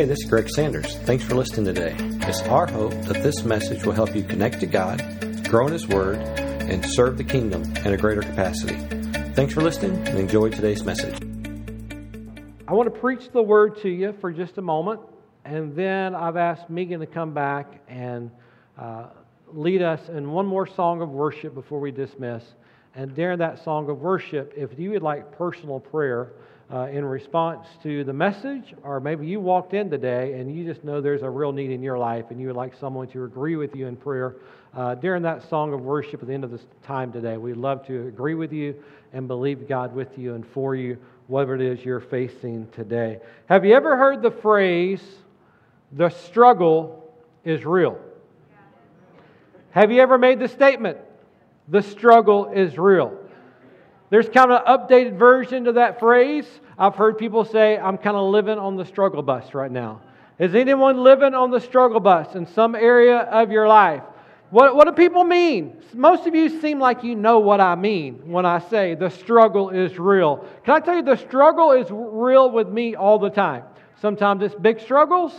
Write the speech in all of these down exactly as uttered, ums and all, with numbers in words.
Hey, this is Greg Sanders. Thanks for listening today. It's our hope that this message will help you connect to God, grow in His Word, and serve the kingdom in a greater capacity. Thanks for listening and enjoy today's message. I want to preach the Word to you for just a moment, and then I've asked Megan to come back and uh, lead us in one more song of worship before we dismiss. And during that song of worship, if you would like personal prayer uh, in response to the message, or maybe you walked in today and you just know there's a real need in your life and you would like someone to agree with you in prayer, uh, during that song of worship at the end of this time today, we'd love to agree with you and believe God with you and for you, whatever it is you're facing today. Have you ever heard the phrase, "The struggle is real"? Have you ever made the statement, "The struggle is real"? There's kind of an updated version to that phrase. I've heard people say, "I'm kind of living on the struggle bus right now." Is anyone living on the struggle bus in some area of your life? What, what do people mean? Most of you seem like you know what I mean when I say the struggle is real. Can I tell you, the struggle is real with me all the time. Sometimes it's big struggles.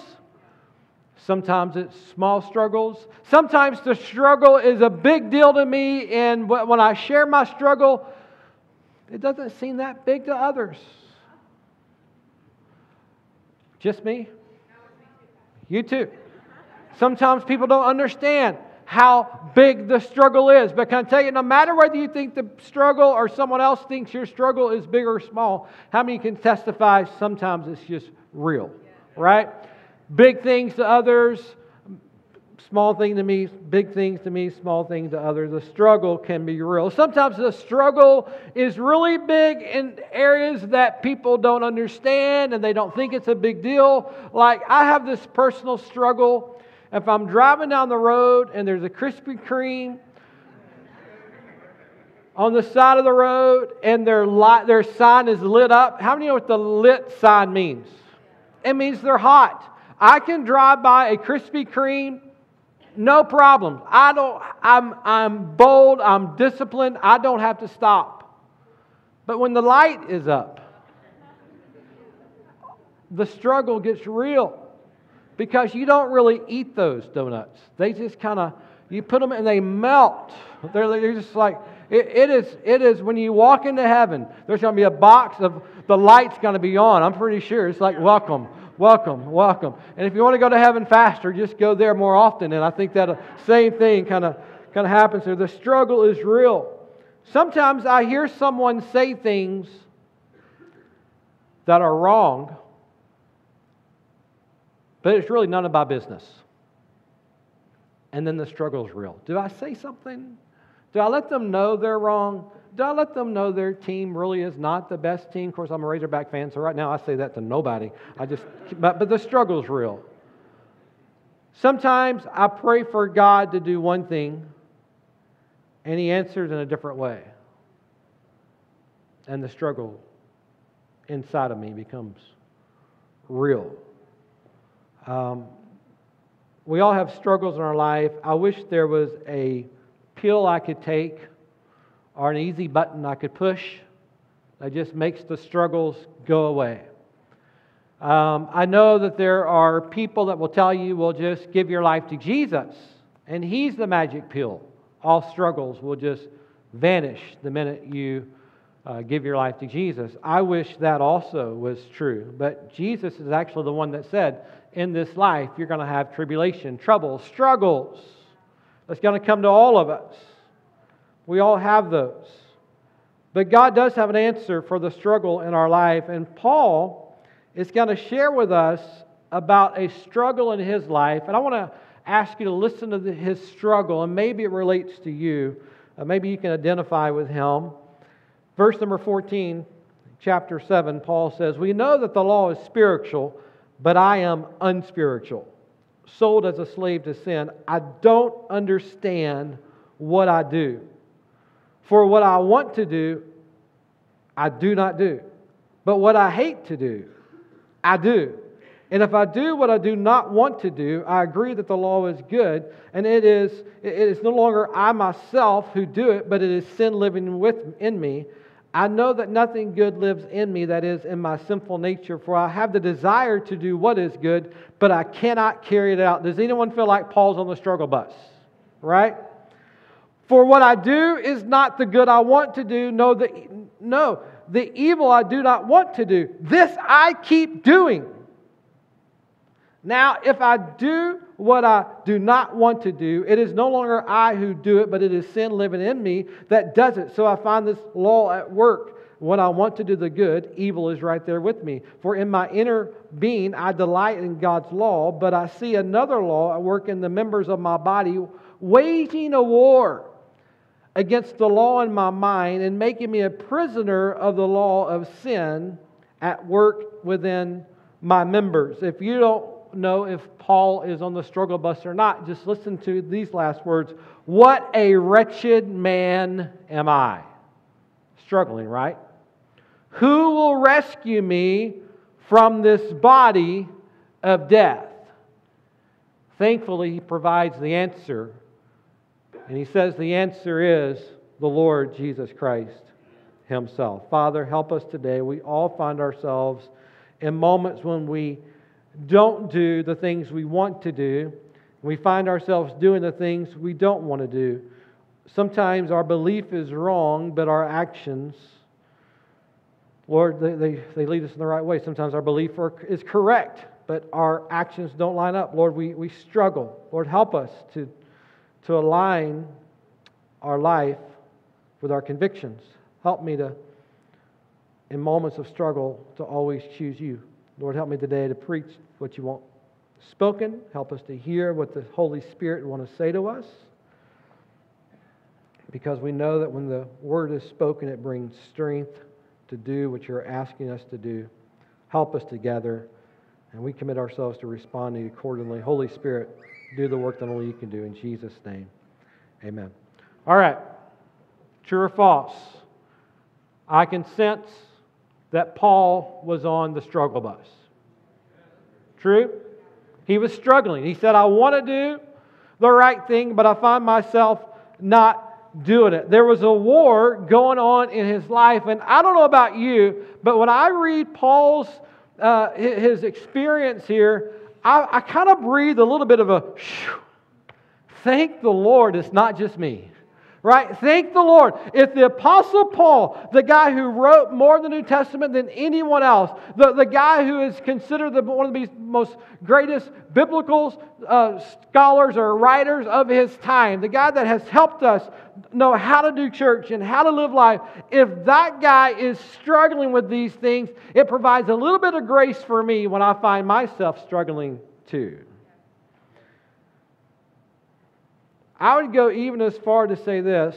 Sometimes it's small struggles. Sometimes the struggle is a big deal to me, and when I share my struggle, it doesn't seem that big to others. Just me? You too. Sometimes people don't understand how big the struggle is. But can I tell you, no matter whether you think the struggle or someone else thinks your struggle is big or small, how many can testify sometimes it's just real, right? Big things to others, small thing to me, big things to me, small thing to others. The struggle can be real. Sometimes the struggle is really big in areas that people don't understand and they don't think it's a big deal. Like, I have this personal struggle. If I'm driving down the road and there's a Krispy Kreme on the side of the road and their light, their sign is lit up. How many know what the lit sign means? It means they're hot. I can drive by a Krispy Kreme, no problem. I don't. I'm I'm bold. I'm disciplined. I don't have to stop. But when the light is up, the struggle gets real, because you don't really eat those donuts. They just kind of, you put them and they melt. They're they're just like it, it is. It is when you walk into heaven. There's going to be a box of the lights going to be on. I'm pretty sure it's like welcome. Welcome, welcome. And if you want to go to heaven faster, just go there more often. And I think that same thing kind of kind of happens there. The struggle is real. Sometimes I hear someone say things that are wrong, but it's really none of my business. And then the struggle is real. Do I say something? Do I let them know they're wrong? Do I let them know their team really is not the best team? Of course, I'm a Razorback fan, so right now I say that to nobody. I just, but, but the struggle's real. Sometimes I pray for God to do one thing, and He answers in a different way. And the struggle inside of me becomes real. Um, we all have struggles in our life. I wish there was a pill I could take, or an easy button I could push that just makes the struggles go away. Um, I know that there are people that will tell you, well, just give your life to Jesus, and He's the magic pill. All struggles will just vanish the minute you uh, give your life to Jesus. I wish that also was true, but Jesus is actually the one that said, in this life, you're going to have tribulation, trouble, struggles. That's going to come to all of us. We all have those. But God does have an answer for the struggle in our life. And Paul is going to share with us about a struggle in his life. And I want to ask you to listen to the, his struggle. And maybe it relates to you. Uh, maybe you can identify with him. Verse number fourteen, chapter seven, Paul says, "We know that the law is spiritual, but I am unspiritual, sold as a slave to sin. I don't understand what I do. For what I want to do, I do not do. But what I hate to do, I do. And if I do what I do not want to do, I agree that the law is good. And it is it is no longer I myself who do it, but it is sin living within me. I know that nothing good lives in me, that is, in my sinful nature, for I have the desire to do what is good, but I cannot carry it out. Does anyone feel like Paul's on the struggle bus? Right? For what I do is not the good I want to do. No, the, no, the evil I do not want to do. This I keep doing. Now, if I do what I do not want to do, it is no longer I who do it, but it is sin living in me that does it. So I find this law at work. When I want to do the good, evil is right there with me. For in my inner being, I delight in God's law, but I see another law at work in the members of my body, waging a war against the law in my mind and making me a prisoner of the law of sin at work within my members. If you don't know if Paul is on the struggle bus or not, just listen to these last words. What a wretched man am I. Struggling, right? Who will rescue me from this body of death? Thankfully, he provides the answer. And he says the answer is the Lord Jesus Christ himself. Father, help us today. We all find ourselves in moments when we don't do the things we want to do. We find ourselves doing the things we don't want to do. Sometimes our belief is wrong, but our actions, Lord, they, they, they lead us in the right way. Sometimes our belief are, is correct, but our actions don't line up. Lord, we, we struggle. Lord, help us to, to align our life with our convictions. Help me to, in moments of struggle, to always choose you. Lord, help me today to preach what you want spoken. Help us to hear what the Holy Spirit wants to say to us. Because we know that when the word is spoken, it brings strength to do what you're asking us to do. Help us together, and we commit ourselves to responding accordingly. Holy Spirit, do the work that only you can do. In Jesus' name, amen. All right, true or false? I can sense that Paul was on the struggle bus. True? He was struggling. He said, I want to do the right thing, but I find myself not doing it. There was a war going on in his life, and I don't know about you, but when I read Paul's, uh, his experience here, I, I kind of breathe a little bit of a, thank the Lord it's not just me. Right? Thank the Lord. If the Apostle Paul, the guy who wrote more of the New Testament than anyone else, the, the guy who is considered the, one of the most greatest biblical uh, scholars or writers of his time, the guy that has helped us know how to do church and how to live life, if that guy is struggling with these things, it provides a little bit of grace for me when I find myself struggling too. I would go even as far to say this.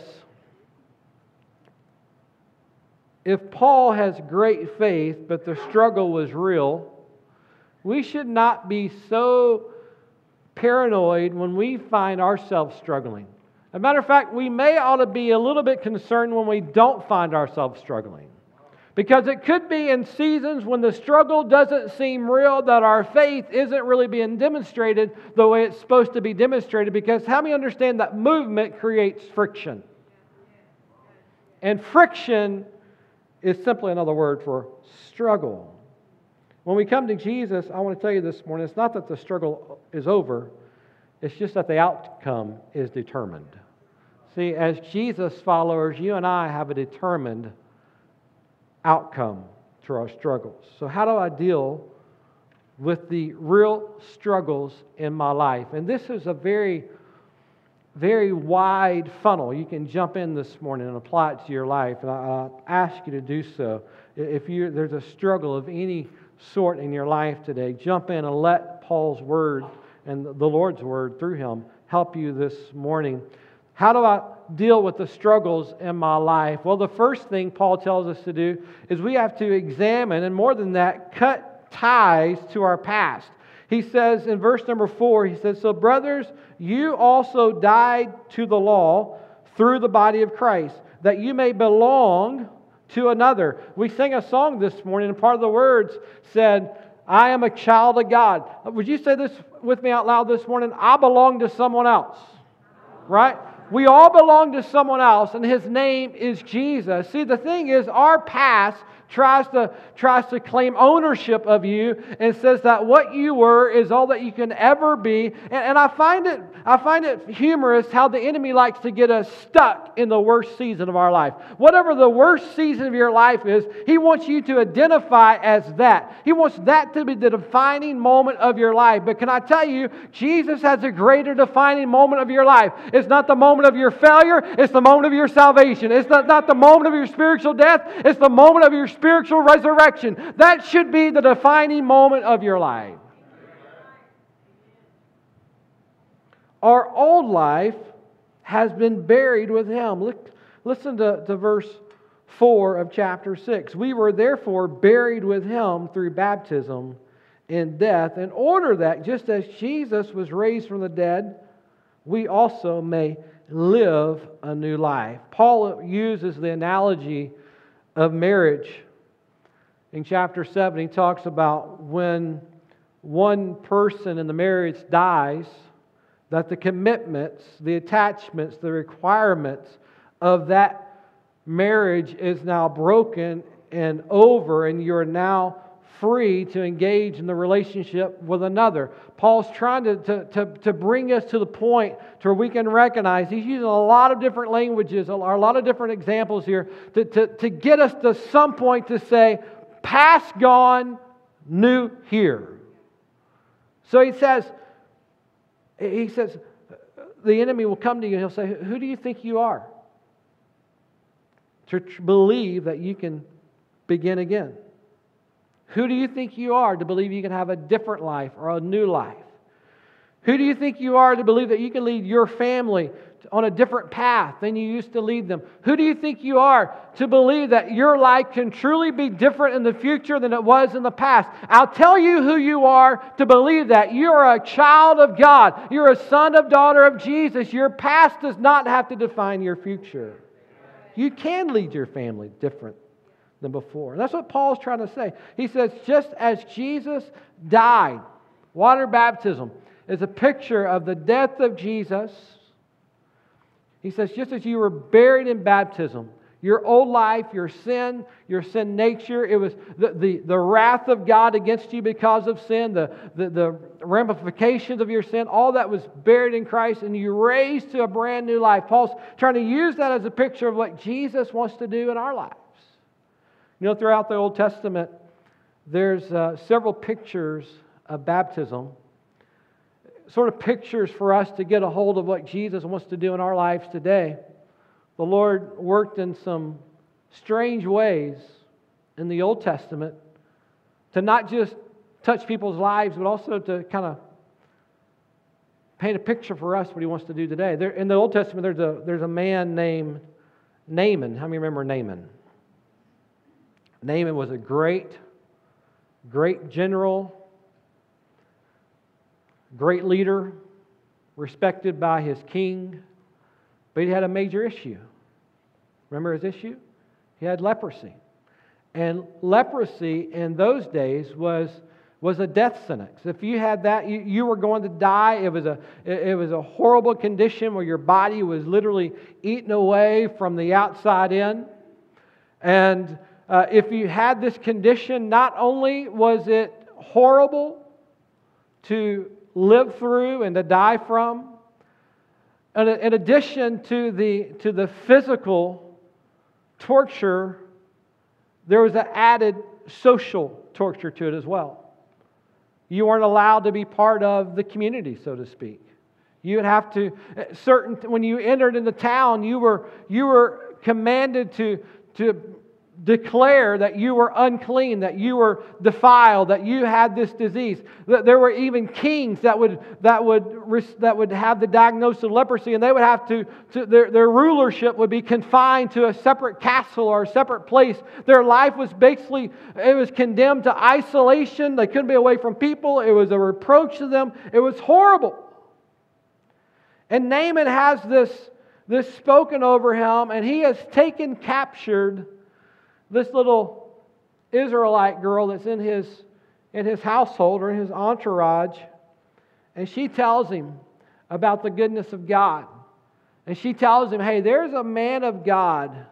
If Paul has great faith, but the struggle was real, we should not be so paranoid when we find ourselves struggling. As a matter of fact, we may ought to be a little bit concerned when we don't find ourselves struggling. Because it could be in seasons when the struggle doesn't seem real that our faith isn't really being demonstrated the way it's supposed to be demonstrated. Because how many understand that movement creates friction? And friction is simply another word for struggle. When we come to Jesus, I want to tell you this morning, it's not that the struggle is over. It's just that the outcome is determined. See, as Jesus followers, you and I have a determined outcome to our struggles. So how do I deal with the real struggles in my life? And this is a very, very wide funnel. You can jump in this morning and apply it to your life, and I, I ask you to do so. If you, there's a struggle of any sort in your life today, jump in and let Paul's word and the Lord's word through him help you this morning. How do I deal with the struggles in my life? Well, the first thing Paul tells us to do is we have to examine, and more than that, cut ties to our past. He says in verse number four, he says, so brothers, you also died to the law through the body of Christ, that you may belong to another. We sang a song this morning, and part of the words said, I am a child of God. Would you say this with me out loud this morning? I belong to someone else, right? We all belong to someone else, and his name is Jesus. See, the thing is, our past tries to, tries to claim ownership of you and says that what you were is all that you can ever be. And, and I find it, I find it humorous how the enemy likes to get us stuck in the worst season of our life. Whatever the worst season of your life is, he wants you to identify as that. He wants that to be the defining moment of your life. But can I tell you, Jesus has a greater defining moment of your life. It's not the moment of your failure. It's the moment of your salvation. It's not, not the moment of your spiritual death. It's the moment of your spiritual resurrection. That should be the defining moment of your life. Our old life has been buried with him. Look, listen to, to verse four of chapter six. We were therefore buried with him through baptism in death, in order that just as Jesus was raised from the dead, we also may live a new life. Paul uses the analogy of marriage. In chapter seven, he talks about when one person in the marriage dies, that the commitments, the attachments, the requirements of that marriage is now broken and over, and you're now free to engage in the relationship with another. Paul's trying to, to, to, to bring us to the point to where we can recognize, he's using a lot of different languages, a lot of different examples here, to, to, to get us to some point to say, past gone, new here. So he says, He says, the enemy will come to you and he'll say, who do you think you are? To believe that you can begin again. Who do you think you are to believe you can have a different life or a new life? Who do you think you are to believe that you can lead your family on a different path than you used to lead them? Who do you think you are to believe that your life can truly be different in the future than it was in the past? I'll tell you who you are to believe that. You are a child of God. You're a son of daughter of Jesus. Your past does not have to define your future. You can lead your family different than before. And that's what Paul's trying to say. He says, just as Jesus died, water baptism is a picture of the death of Jesus. He says, just as you were buried in baptism, your old life, your sin, your sin nature, it was the, the, the wrath of God against you because of sin, the, the, the ramifications of your sin, all that was buried in Christ, and you raised to a brand new life. Paul's trying to use that as a picture of what Jesus wants to do in our lives. You know, throughout the Old Testament, there's uh, several pictures of baptism, sort of pictures for us to get a hold of what Jesus wants to do in our lives today. The Lord worked in some strange ways in the Old Testament to not just touch people's lives, but also to kind of paint a picture for us what He wants to do today. There, in the Old Testament, there's a, there's a man named Naaman. How many remember Naaman? Naaman was a great, great general, great leader, respected by his king, but he had a major issue. Remember his issue? He had leprosy. And leprosy in those days was, was a death sentence. If you had that, you, you were going to die. It was, a, it, it was a horrible condition where your body was literally eaten away from the outside in. And uh, if you had this condition, not only was it horrible to live through and to die from. And in addition to the, to the physical torture, there was an added social torture to it as well. You weren't allowed to be part of the community, so to speak. You would have to, certain when you entered into town, you were, you were commanded to, to declare that you were unclean, that you were defiled, that you had this disease. There were even kings that would that would that would have the diagnosis of leprosy, and they would have to, to their their rulership would be confined to a separate castle or a separate place. Their life was basically it was condemned to isolation. They couldn't be away from people. It was a reproach to them. It was horrible. And Naaman has this this spoken over him, and he has taken captured this little Israelite girl that's in his, in his household or in his entourage, and she tells him about the goodness of God. And she tells him, hey, there's a man of God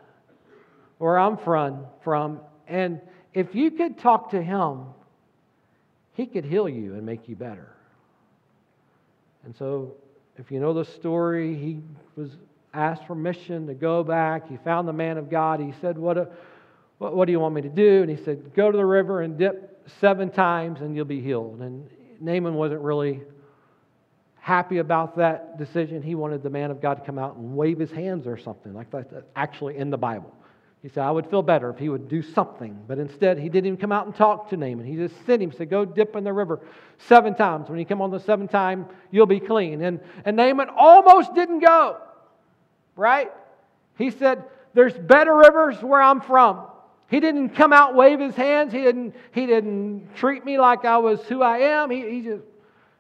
where I'm from, from, and if you could talk to him, he could heal you and make you better. And so, if you know the story, he was asked permission to go back. He found the man of God. He said, what, a, what, what do you want me to do? And he said, go to the river and dip seven times and you'll be healed. And Naaman wasn't really happy about that decision. He wanted the man of God to come out and wave his hands or something like that. That's actually in the Bible. He said, I would feel better if he would do something. But instead, he didn't even come out and talk to Naaman. He just sent him, said, go dip in the river seven times. When you come on the seventh time, you'll be clean. And, and Naaman almost didn't go, right? He said, there's better rivers where I'm from. He didn't come out, wave his hands. He didn't, he didn't treat me like I was who I am. He, he, just,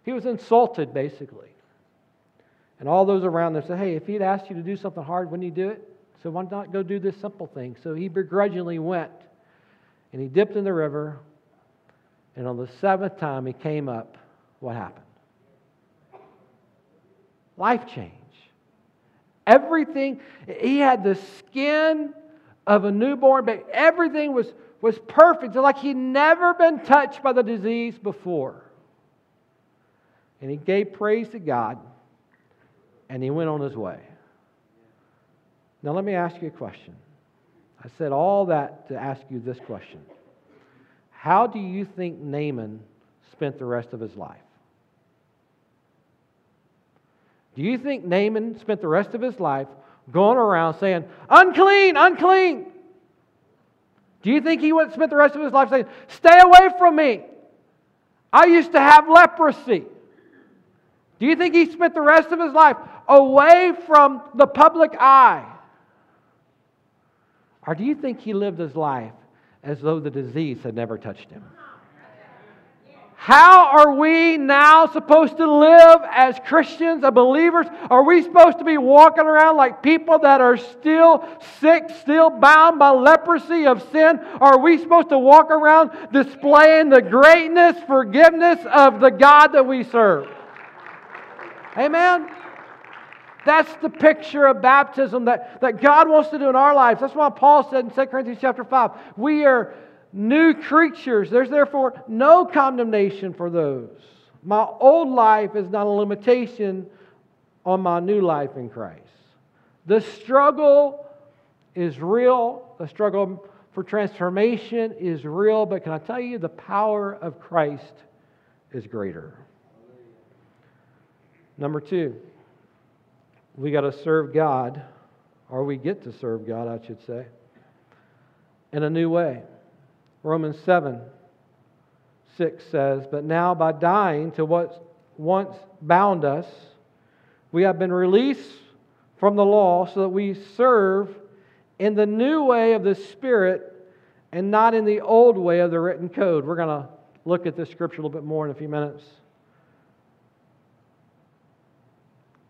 he was insulted, basically. And all those around him said, hey, if he'd asked you to do something hard, wouldn't you do it? So why not go do this simple thing? So he begrudgingly went, and he dipped in the river, and on the seventh time he came up. What happened? Life change. Everything, he had the skin of a newborn baby. Everything was, was perfect, like he'd never been touched by the disease before. And he gave praise to God, and he went on his way. Now let me ask you a question. I said all that to ask you this question. How do you think Naaman spent the rest of his life? Do you think Naaman spent the rest of his life going around saying, unclean, unclean? Do you think he spent the rest of his life saying, stay away from me? I used to have leprosy. Do you think he spent the rest of his life away from the public eye? Or do you think he lived his life as though the disease had never touched him? How are we now supposed to live as Christians, as believers? Are we supposed to be walking around like people that are still sick, still bound by leprosy of sin? Are we supposed to walk around displaying the greatness, forgiveness of the God that we serve? Amen? That's the picture of baptism that, that God wants to do in our lives. That's why Paul said in Second Corinthians chapter five, we are new creatures. There's therefore no condemnation for those. My old life is not a limitation on my new life in Christ. The struggle is real. The struggle for transformation is real. But can I tell you, the power of Christ is greater. Number two, we got to serve God, or we get to serve God, I should say, in a new way. Romans seven six says, but now by dying to what once bound us, we have been released from the law so that we serve in the new way of the Spirit and not in the old way of the written code. We're going to look at this scripture a little bit more in a few minutes.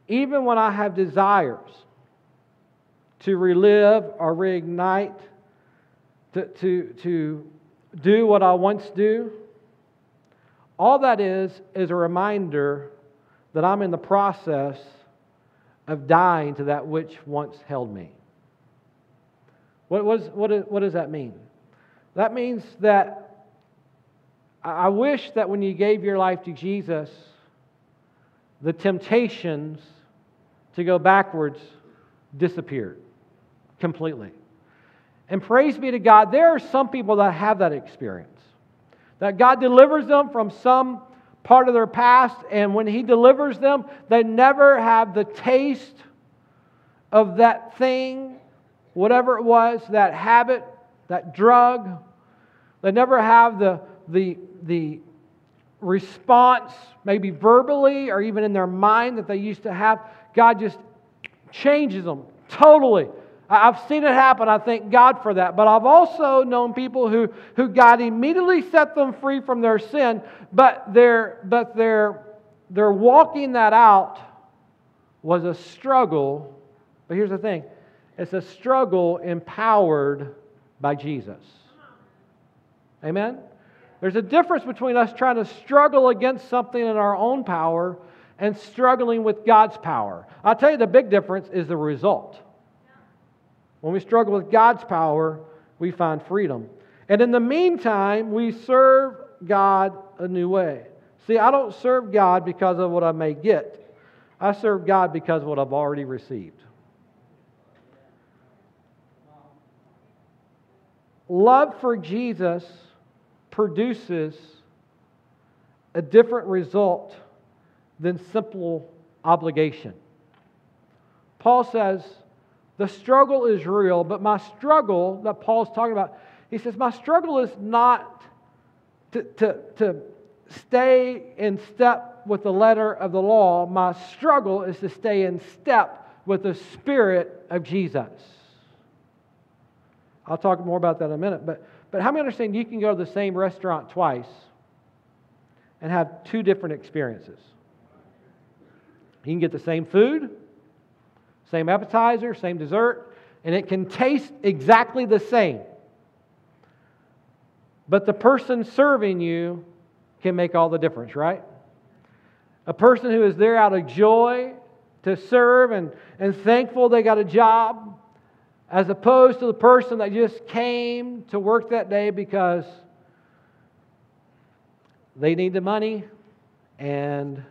Even when I have desires to relive or reignite, to, to, to do what I once do, all that is is a reminder that I'm in the process of dying to that which once held me. What, what, is, what, is, what does that mean? That means that I wish that when you gave your life to Jesus, the temptations to go backwards disappeared completely. And praise be to God, there are some people that have that experience. That God delivers them from some part of their past, and when He delivers them, they never have the taste of that thing, whatever it was, that habit, that drug. They never have the the the response, maybe verbally or even in their mind, that they used to have. God just changes them totally. I've seen it happen. I thank God for that. But I've also known people who, who God immediately set them free from their sin, but their but their their walking that out was a struggle. But here's the thing: it's a struggle empowered by Jesus. Amen? There's a difference between us trying to struggle against something in our own power and struggling with God's power. I'll tell you the big difference is the result. When we struggle with God's power, we find freedom. And in the meantime, we serve God a new way. See, I don't serve God because of what I may get. I serve God because of what I've already received. Love for Jesus produces a different result than simple obligation. Paul says, the struggle is real, but my struggle that Paul's talking about, he says, my struggle is not to, to, to stay in step with the letter of the law. My struggle is to stay in step with the Spirit of Jesus. I'll talk more about that in a minute. But, but how many understand you can go to the same restaurant twice and have two different experiences? You can get the same food, same appetizer, same dessert, and it can taste exactly the same. But the person serving you can make all the difference, right? A person who is there out of joy to serve and, and thankful they got a job, as opposed to the person that just came to work that day because they need the money and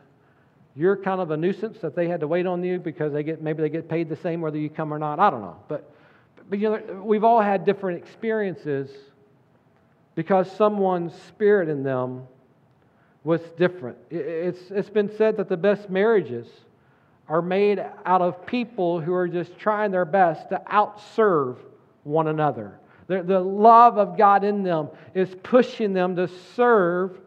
you're kind of a nuisance that they had to wait on you because they get maybe they get paid the same whether you come or not. I don't know. But, but you know, we've all had different experiences because someone's spirit in them was different. It's, it's been said that the best marriages are made out of people who are just trying their best to outserve one another. The, the love of God in them is pushing them to serve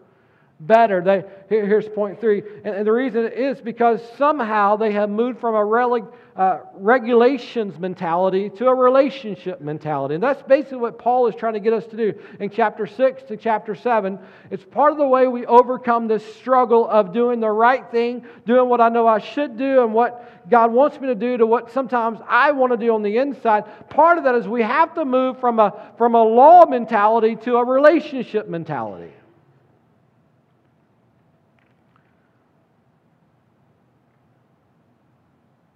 better. They, here, here's point three. And, and the reason is because somehow they have moved from a relig, uh, regulations mentality to a relationship mentality. And that's basically what Paul is trying to get us to do in chapter six to chapter seven. It's part of the way we overcome this struggle of doing the right thing, doing what I know I should do and what God wants me to do to what sometimes I want to do on the inside. Part of that is we have to move from a, from a law mentality to a relationship mentality.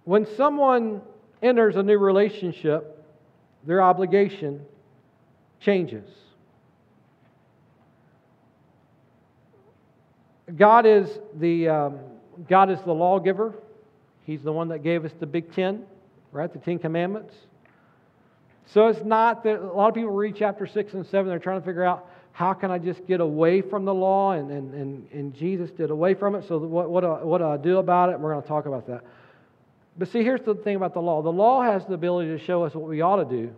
When someone enters a new relationship, their obligation changes. God is the um, God is the lawgiver. He's the one that gave us the Big Ten, right? The Ten Commandments. So it's not that a lot of people read chapter six and seven. They're trying to figure out how can I just get away from the law, and and and, and Jesus did away from it. So what what do I, what do I do about it? We're going to talk about that. But see, here's the thing about the law. The law has the ability to show us what we ought to do,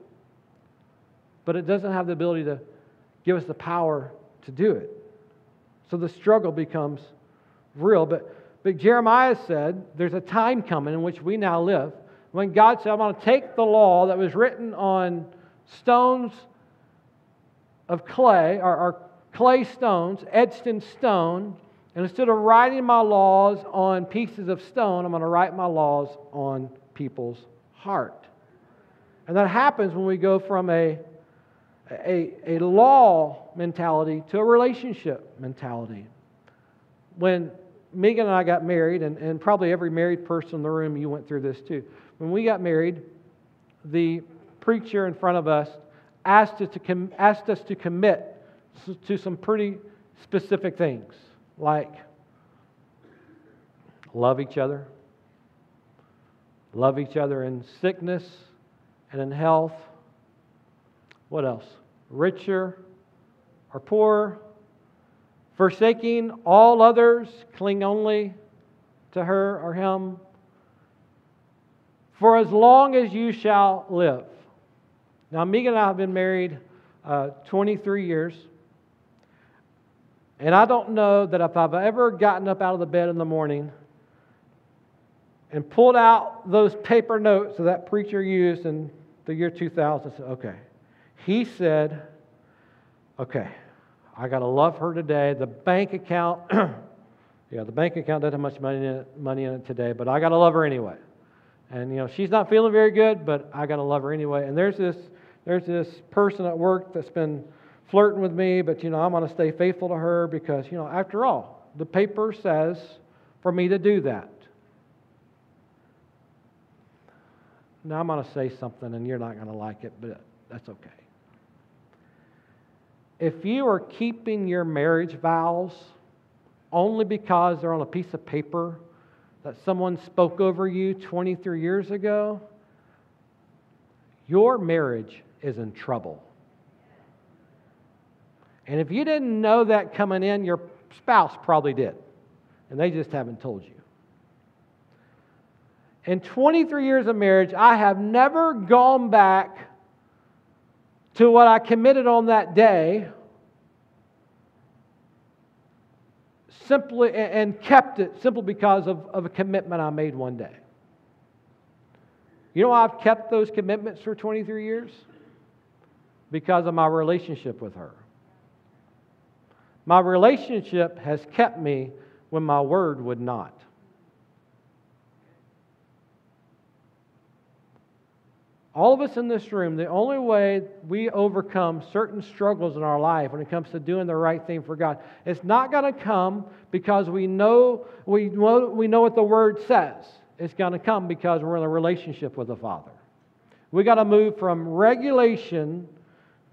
but it doesn't have the ability to give us the power to do it. So the struggle becomes real. But, but Jeremiah said there's a time coming in which we now live when God said, I'm going to take the law that was written on stones of clay, or, or clay stones, etched in stone, and instead of writing my laws on pieces of stone, I'm going to write my laws on people's heart. And that happens when we go from a, a, a law mentality to a relationship mentality. When Megan and I got married, and, and probably every married person in the room, you went through this too. When we got married, the preacher in front of us asked us to, com- asked us to commit to some pretty specific things. Like, love each other, love each other in sickness and in health. What else? Richer or poorer, forsaking all others, cling only to her or him, for as long as you shall live. Now, Megan and I have been married uh, twenty-three years. And I don't know that if I've ever gotten up out of the bed in the morning and pulled out those paper notes that that preacher used in the year two thousand. So, okay. He said, okay, I got to love her today. The bank account, yeah, the bank account doesn't have much money in it, money in it today, but I got to love her anyway. And, you know, she's not feeling very good, but I got to love her anyway. And there's this, there's this person at work that's been flirting with me, but you know, I'm going to stay faithful to her because, you know, after all, the paper says for me to do that. Now, I'm going to say something, and you're not going to like it, but that's okay. If you are keeping your marriage vows only because they're on a piece of paper that someone spoke over you twenty-three years ago, your marriage is in trouble. And if you didn't know that coming in, your spouse probably did. And they just haven't told you. In twenty-three years of marriage, I have never gone back to what I committed on that day simply and kept it simply because of, of a commitment I made one day. You know why I've kept those commitments for twenty-three years? Because of my relationship with her. My relationship has kept me when my word would not. All of us in this room, the only way we overcome certain struggles in our life when it comes to doing the right thing for God, it's not going to come because we know, we know, we know what the Word says. It's going to come because we're in a relationship with the Father. We've got to move from regulation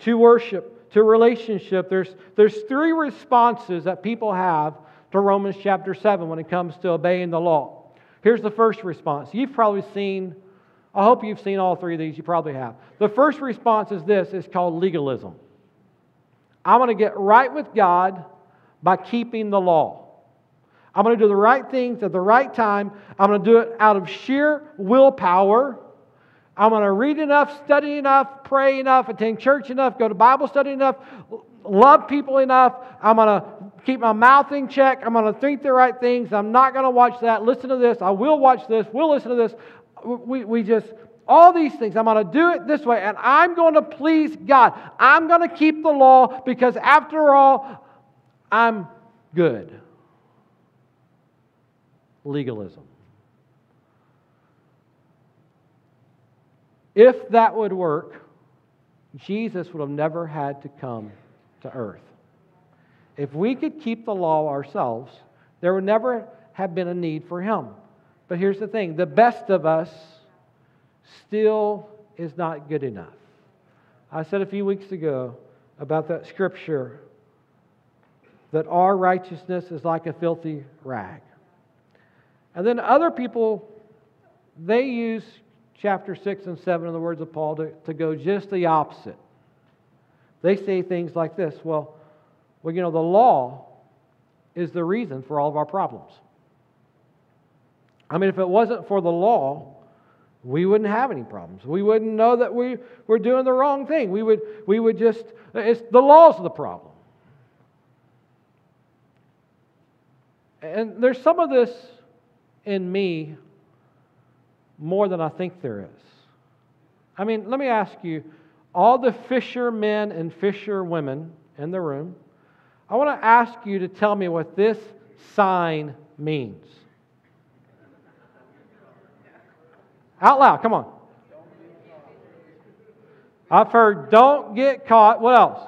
to worship, to relationship. There's, there's three responses that people have to Romans chapter seven when it comes to obeying the law. Here's the first response. You've probably seen... I hope you've seen all three of these. You probably have. The first response is this. It's called legalism. I'm going to get right with God by keeping the law. I'm going to do the right things at the right time. I'm going to do it out of sheer willpower. I'm going to read enough, study enough, pray enough, attend church enough, go to Bible study enough, love people enough. I'm going to keep my mouth in check. I'm going to think the right things. I'm not going to watch that. Listen to this. I will watch this. We'll listen to this. We, we just, all these things, I'm going to do it this way, and I'm going to please God. I'm going to keep the law because after all, I'm good. Legalism. If that would work, Jesus would have never had to come to earth. If we could keep the law ourselves, there would never have been a need for Him. But here's the thing, the best of us still is not good enough. I said a few weeks ago about that scripture that our righteousness is like a filthy rag. And then other people, they use chapter six and seven in the words of Paul to, to go just the opposite. They say things like this, well, well, you know, the law is the reason for all of our problems. I mean, if it wasn't for the law, we wouldn't have any problems. We wouldn't know that we were doing the wrong thing. We would, we would just, it's the law's the problem. And there's some of this in me more than I think there is. I mean, let me ask you, all the fishermen and fisherwomen in the room, I want to ask you to tell me what this sign means. Out loud, come on. I've heard, don't get caught. What else?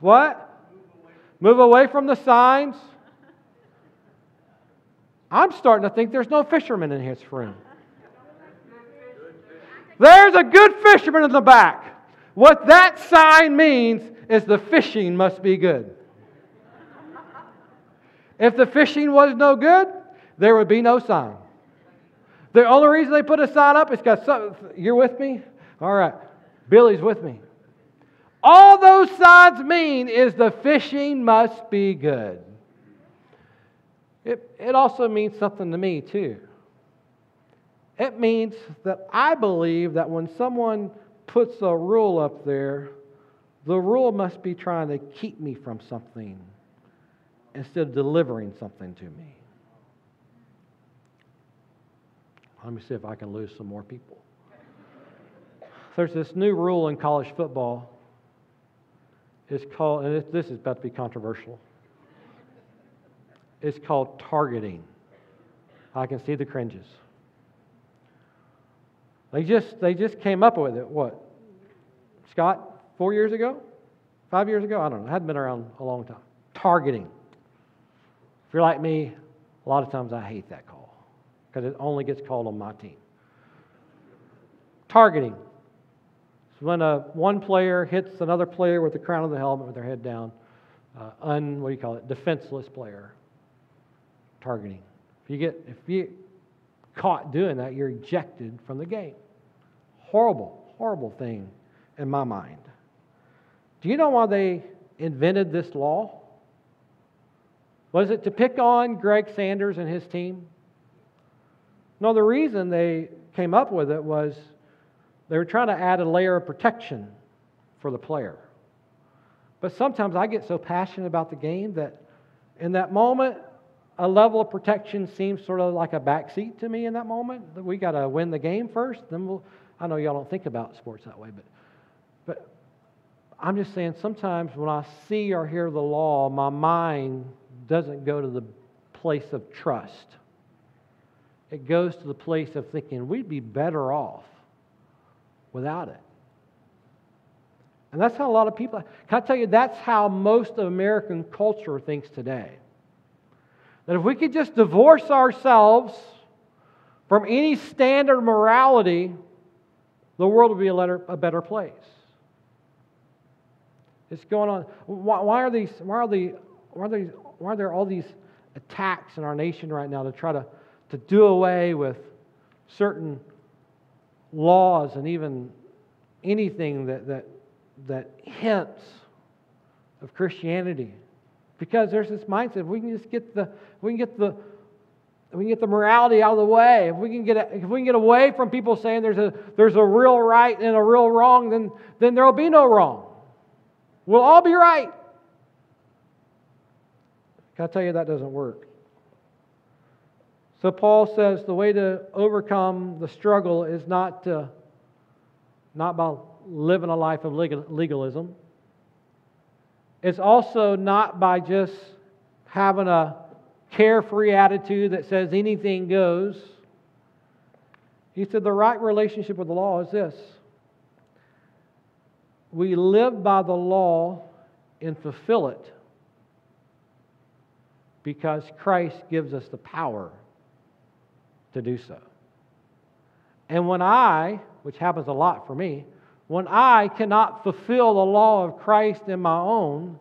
What? Move away from the signs. I'm starting to think there's no fisherman in his room. There's a good fisherman in the back. What that sign means is the fishing must be good. If the fishing was no good, there would be no sign. The only reason they put a sign up is because some, you're with me? All right. Billy's with me. All those signs mean is the fishing must be good. It, it also means something to me, too. It means that I believe that when someone puts a rule up there, the rule must be trying to keep me from something instead of delivering something to me. Let me see if I can lose some more people. There's this new rule in college football. It's called, and it, this is about to be controversial. It's called targeting. I can see the cringes. They just they just came up with it. What, Scott? Four years ago? Five years ago? I don't know. It hadn't been around a long time. Targeting. If you're like me, a lot of times I hate that call because it only gets called on my team. Targeting. It's when a, one player hits another player with the crown of the helmet with their head down. Uh, un, what do you call it? Defenseless player. Targeting. If you get, if you caught doing that, you're ejected from the game. Horrible, horrible thing in my mind. Do you know why they invented this law? Was it to pick on Greg Sanders and his team? No, the reason they came up with it was they were trying to add a layer of protection for the player. But sometimes I get so passionate about the game that in that moment, a level of protection seems sort of like a backseat to me in that moment. That we got to win the game first. Then we'll, I know y'all don't think about sports that way, but but I'm just saying sometimes when I see or hear the law, my mind doesn't go to the place of trust. It goes to the place of thinking we'd be better off without it. And that's how a lot of people, can I tell you, that's how most of American culture thinks today. That if we could just divorce ourselves from any standard morality, the world would be a, letter, a better place. It's going on. Why, why are these? Why are the? Why are these? Why are there all these attacks in our nation right now to try to, to do away with certain laws and even anything that that that hints of Christianity? Because there's this mindset: if we can just get the, if we can get the, if we can get the morality out of the way. If we can get, if we can get away from people saying there's a there's a real right and a real wrong, then then there'll be no wrong. We'll all be right. Can I tell you that doesn't work? So Paul says the way to overcome the struggle is not to, not by living a life of legalism. It's also not by just having a carefree attitude that says anything goes. He said the right relationship with the law is this. We live by the law and fulfill it because Christ gives us the power to do so. And when I, which happens a lot for me, when I cannot fulfill the law of Christ in my own,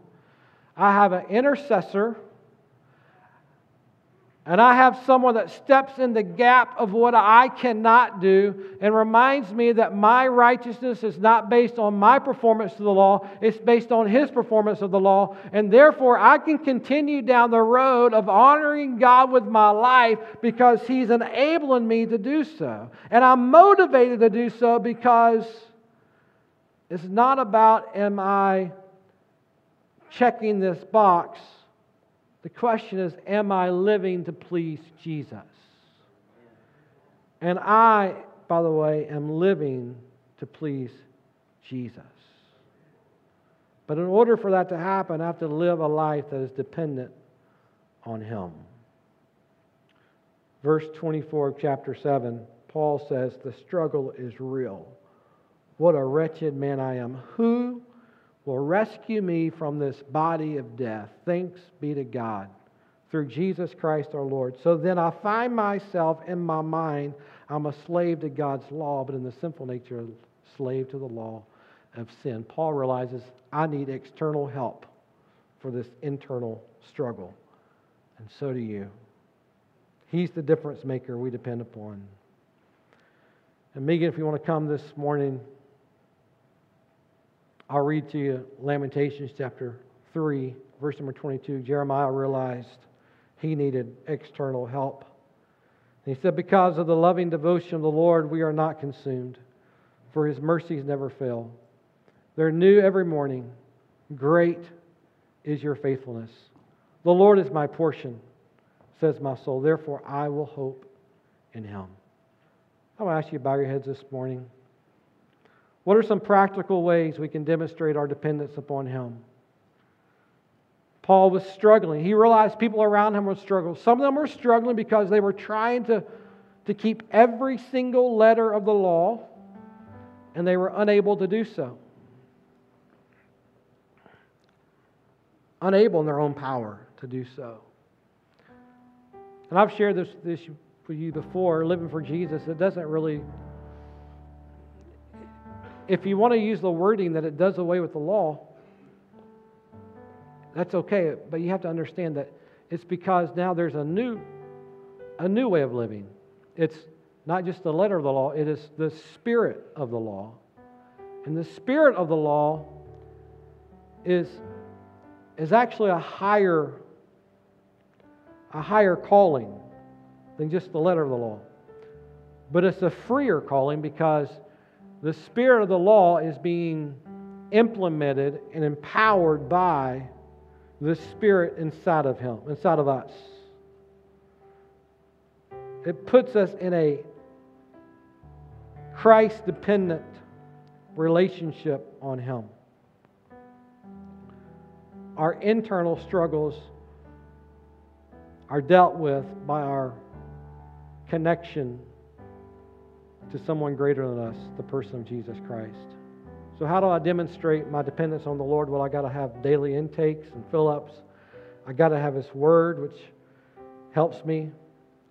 I have an intercessor and I have someone that steps in the gap of what I cannot do and reminds me that my righteousness is not based on my performance to the law. It's based on His performance of the law. And therefore, I can continue down the road of honoring God with my life because He's enabling me to do so. And I'm motivated to do so because it's not about am I checking this box. The question is, am I living to please Jesus? And I, by the way, am living to please Jesus. But in order for that to happen, I have to live a life that is dependent on Him. Verse twenty-four of chapter seven, Paul says, the struggle is real. What a wretched man I am. Who will rescue me from this body of death? Thanks be to God through Jesus Christ our Lord. So then I find myself in my mind, I'm a slave to God's law, but in the sinful nature, slave to the law of sin. Paul realizes I need external help for this internal struggle. And so do you. He's the difference maker we depend upon. And Megan, if you want to come this morning, I'll read to you Lamentations chapter three, verse number twenty-two. Jeremiah realized he needed external help. And he said, because of the loving devotion of the Lord, we are not consumed, for His mercies never fail. They're new every morning. Great is your faithfulness. The Lord is my portion, says my soul. Therefore, I will hope in Him. I want to ask you to bow your heads this morning. What are some practical ways we can demonstrate our dependence upon Him? Paul was struggling. He realized people around him were struggling. Some of them were struggling because they were trying to, to keep every single letter of the law, and they were unable to do so. Unable in their own power to do so. And I've shared this, this with you before, living for Jesus, it doesn't really, if you want to use the wording that it does away with the law, that's okay, but you have to understand that it's because now there's a new, a new way of living. It's not just the letter of the law, it is the spirit of the law. And the spirit of the law is, is actually a higher, a higher calling than just the letter of the law. But it's a freer calling because the spirit of the law is being implemented and empowered by the spirit inside of him, inside of us. It puts us in a Christ-dependent relationship on him. Our internal struggles are dealt with by our connection to someone greater than us, the person of Jesus Christ. So how do I demonstrate my dependence on the Lord? Well, I got to have daily intakes and fill-ups. I got to have His Word, which helps me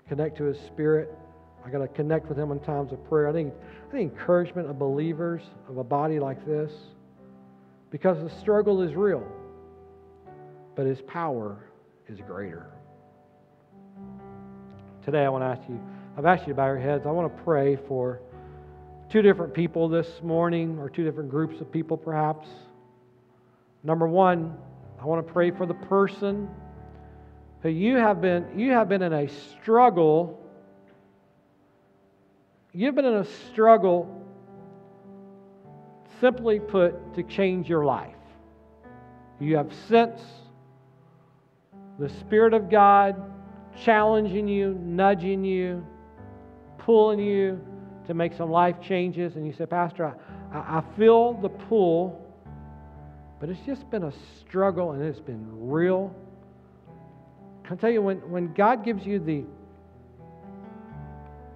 connect to His Spirit. I got to connect with Him in times of prayer. I need, I need encouragement of believers, of a body like this, because the struggle is real, but His power is greater. Today I want to ask you, I've asked you to bow your heads. I want to pray for two different people this morning, or two different groups of people perhaps. Number one, I want to pray for the person who you have been, you have been in a struggle. You've been in a struggle, simply put, to change your life. You have sensed the Spirit of God challenging you, nudging you, pulling you to make some life changes. And you say, Pastor, I, I feel the pull, but it's just been a struggle and it's been real. I'll tell you, when, when God gives you the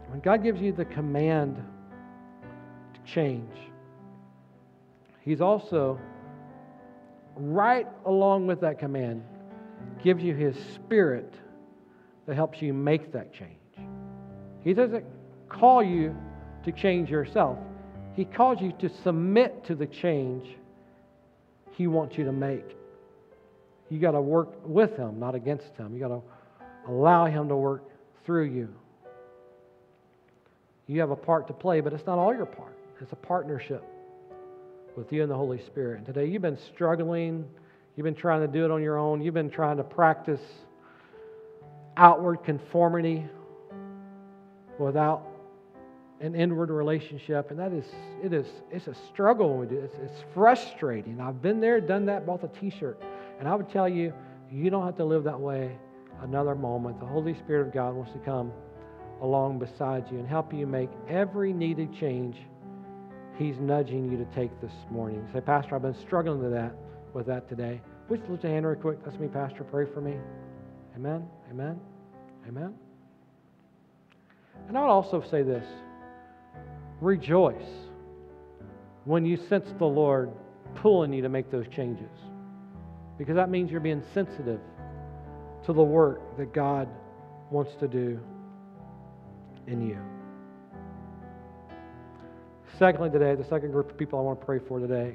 when God gives you the command to change, He's also, right along with that command, gives you His Spirit that helps you make that change. He doesn't call you to change yourself. He calls you to submit to the change He wants you to make. You got to work with Him, not against Him. You got to allow Him to work through you. You have a part to play, but it's not all your part. It's a partnership with you and the Holy Spirit. And today you've been struggling. You've been trying to do it on your own. You've been trying to practice outward conformity without an inward relationship, and that is, it is, it's a struggle when we do it. It's, it's frustrating. I've been there, done that, bought the t-shirt, and I would tell you, you don't have to live that way another moment. The Holy Spirit of God wants to come along beside you and help you make every needed change He's nudging you to take this morning. Say, Pastor, I've been struggling with that, with that today. Would you lift a hand real quick? That's me, Pastor. Pray for me. Amen, amen, amen. And I would also say this, rejoice when you sense the Lord pulling you to make those changes, because that means you're being sensitive to the work that God wants to do in you. Secondly today, the second group of people I want to pray for today,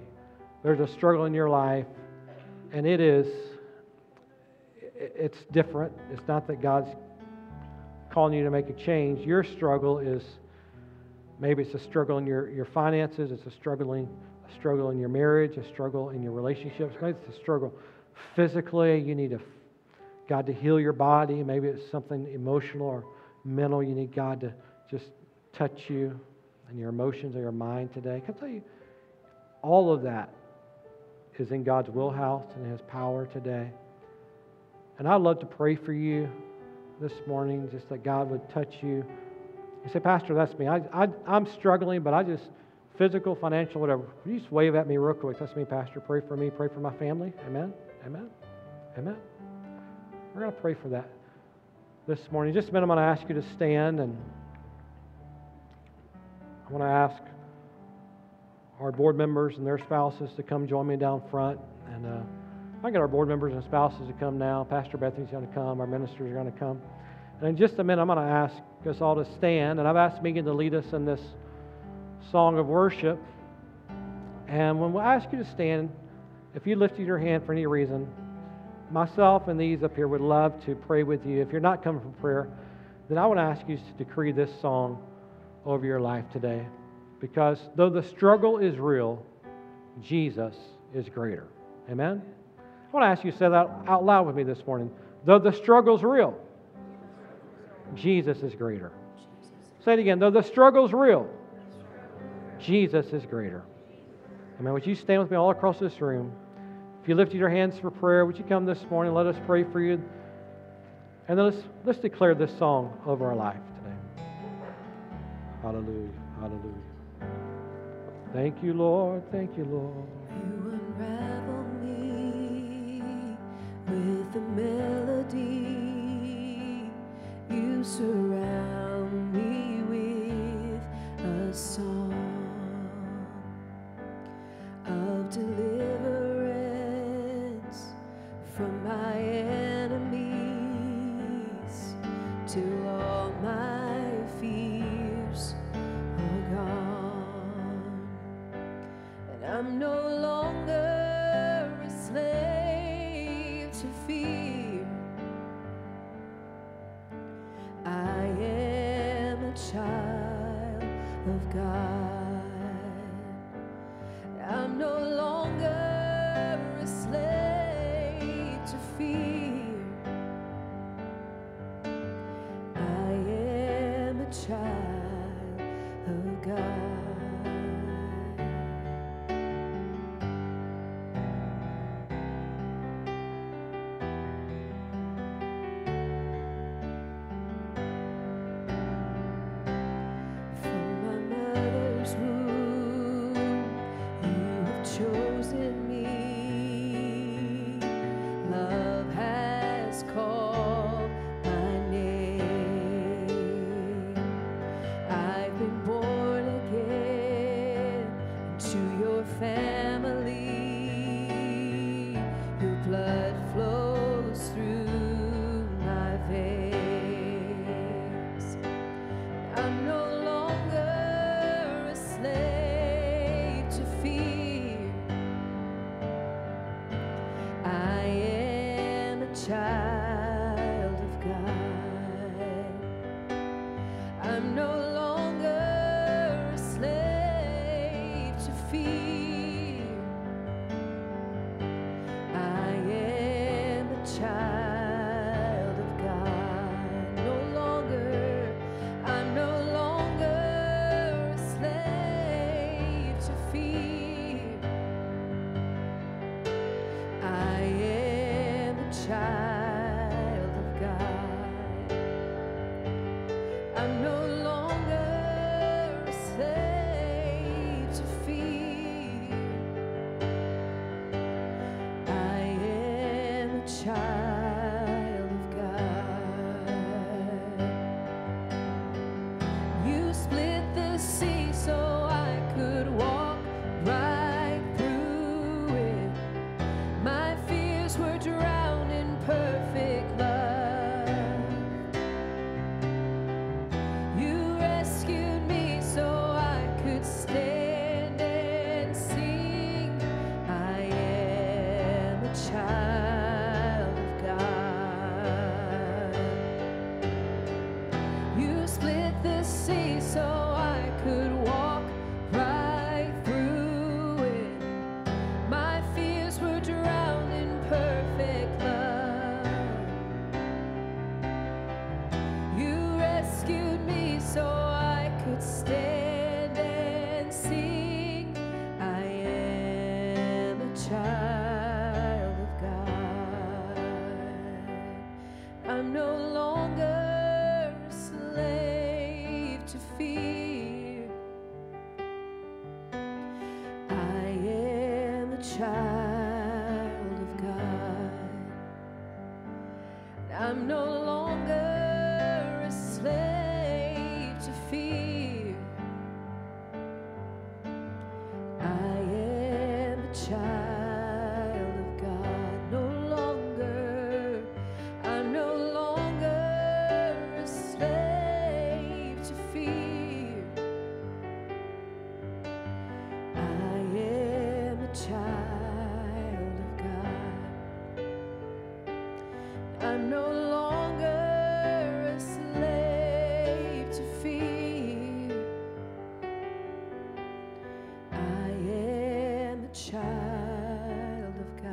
there's a struggle in your life, and it is It's different. It's not that God's calling you to make a change. Your struggle is, maybe it's a struggle in your, your finances, it's a struggling, a struggle in your marriage, a struggle in your relationships, maybe it's a struggle physically. You need a, God to heal your body. Maybe it's something emotional or mental. You need God to just touch you and your emotions or your mind today. Can I tell you, all of that is in God's wheelhouse and His power today. And I'd love to pray for you this morning, just that God would touch you. You say, Pastor, that's me. I, I, I'm struggling, but I just, physical, financial, whatever. You just wave at me real quick. That's me, Pastor. Pray for me. Pray for my family. Amen. Amen. Amen. We're going to pray for that this morning. Just a minute, I'm going to ask you to stand, and I want to ask our board members and their spouses to come join me down front, and uh, I get our board members and spouses to come now. Pastor Bethany's going to come. Our ministers are going to come. And in just a minute, I'm going to ask us all to stand. And I've asked Megan to lead us in this song of worship. And when we ask you to stand, if you lifted your hand for any reason, myself and these up here would love to pray with you. If you're not coming from prayer, then I would ask you to decree this song over your life today. Because though the struggle is real, Jesus is greater. Amen? I want to ask you to say that out loud with me this morning. Though the struggle's real, Jesus is greater. Say it again. Though the struggle's real, Jesus is greater. Amen. Would you stand with me all across this room? If you lifted your hands for prayer, would you come this morning? Let us pray for you. And then let's, let's declare this song over our life today. Hallelujah. Hallelujah. Thank you, Lord. Thank you, Lord. You unravel me with a melody. You surround me with a song of deliverance. From my enemies till all my fears are gone, and I'm no longer a slave to fear. I am a child of God. I'm no longer a slave to fear. I am a child of God. From my mother's womb, you have chosen. No longer, I'm no longer I'm no longer a slave to fear. I am a child of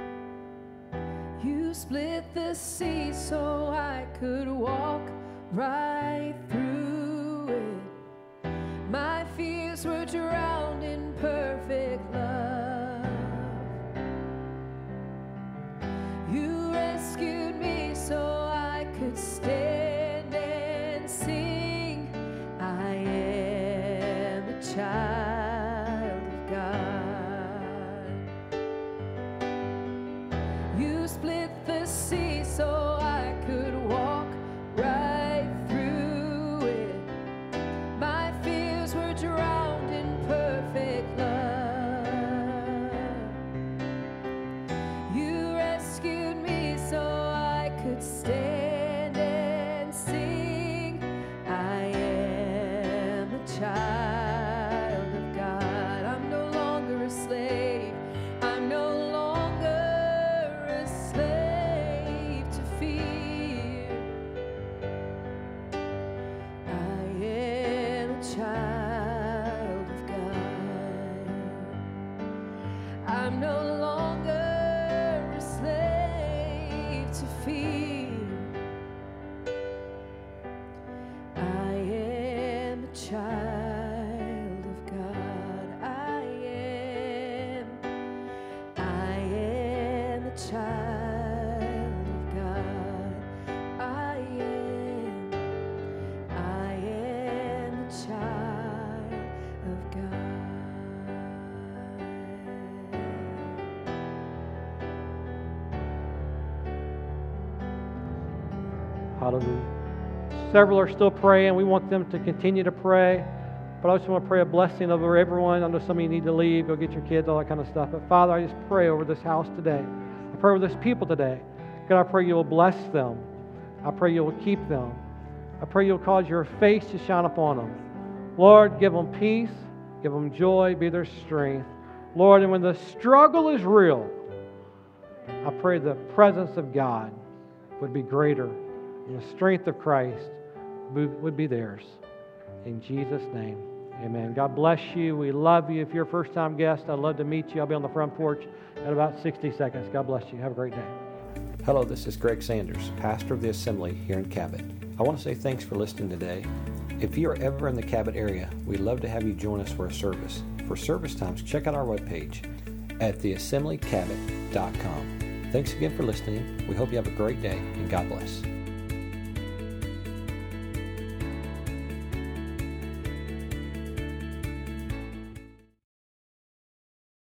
God. You split the sea so I could walk right through it. My fears were drowned in perfect love. Stand and sing, I am a child of God. You split the sea so I could walk right through it. My fears were drowned in perfect love. You rescued me so I could stand. Hallelujah. Several are still praying. We want them to continue to pray. But I just want to pray a blessing over everyone. I know some of you need to leave, go get your kids, all that kind of stuff. But Father, I just pray over this house today. I pray over this people today. God, I pray you will bless them. I pray you will keep them. I pray you'll cause your face to shine upon them. Lord, give them peace. Give them joy. Be their strength. Lord, and when the struggle is real, I pray the presence of God would be greater. And the strength of Christ would be theirs. In Jesus' name, amen. God bless you. We love you. If you're a first-time guest, I'd love to meet you. I'll be on the front porch in about sixty seconds. God bless you. Have a great day. Hello, this is Greg Sanders, pastor of the Assembly here in Cabot. I want to say thanks for listening today. If you are ever in the Cabot area, we'd love to have you join us for a service. For service times, check out our webpage at the assembly cabot dot com. Thanks again for listening. We hope you have a great day, and God bless.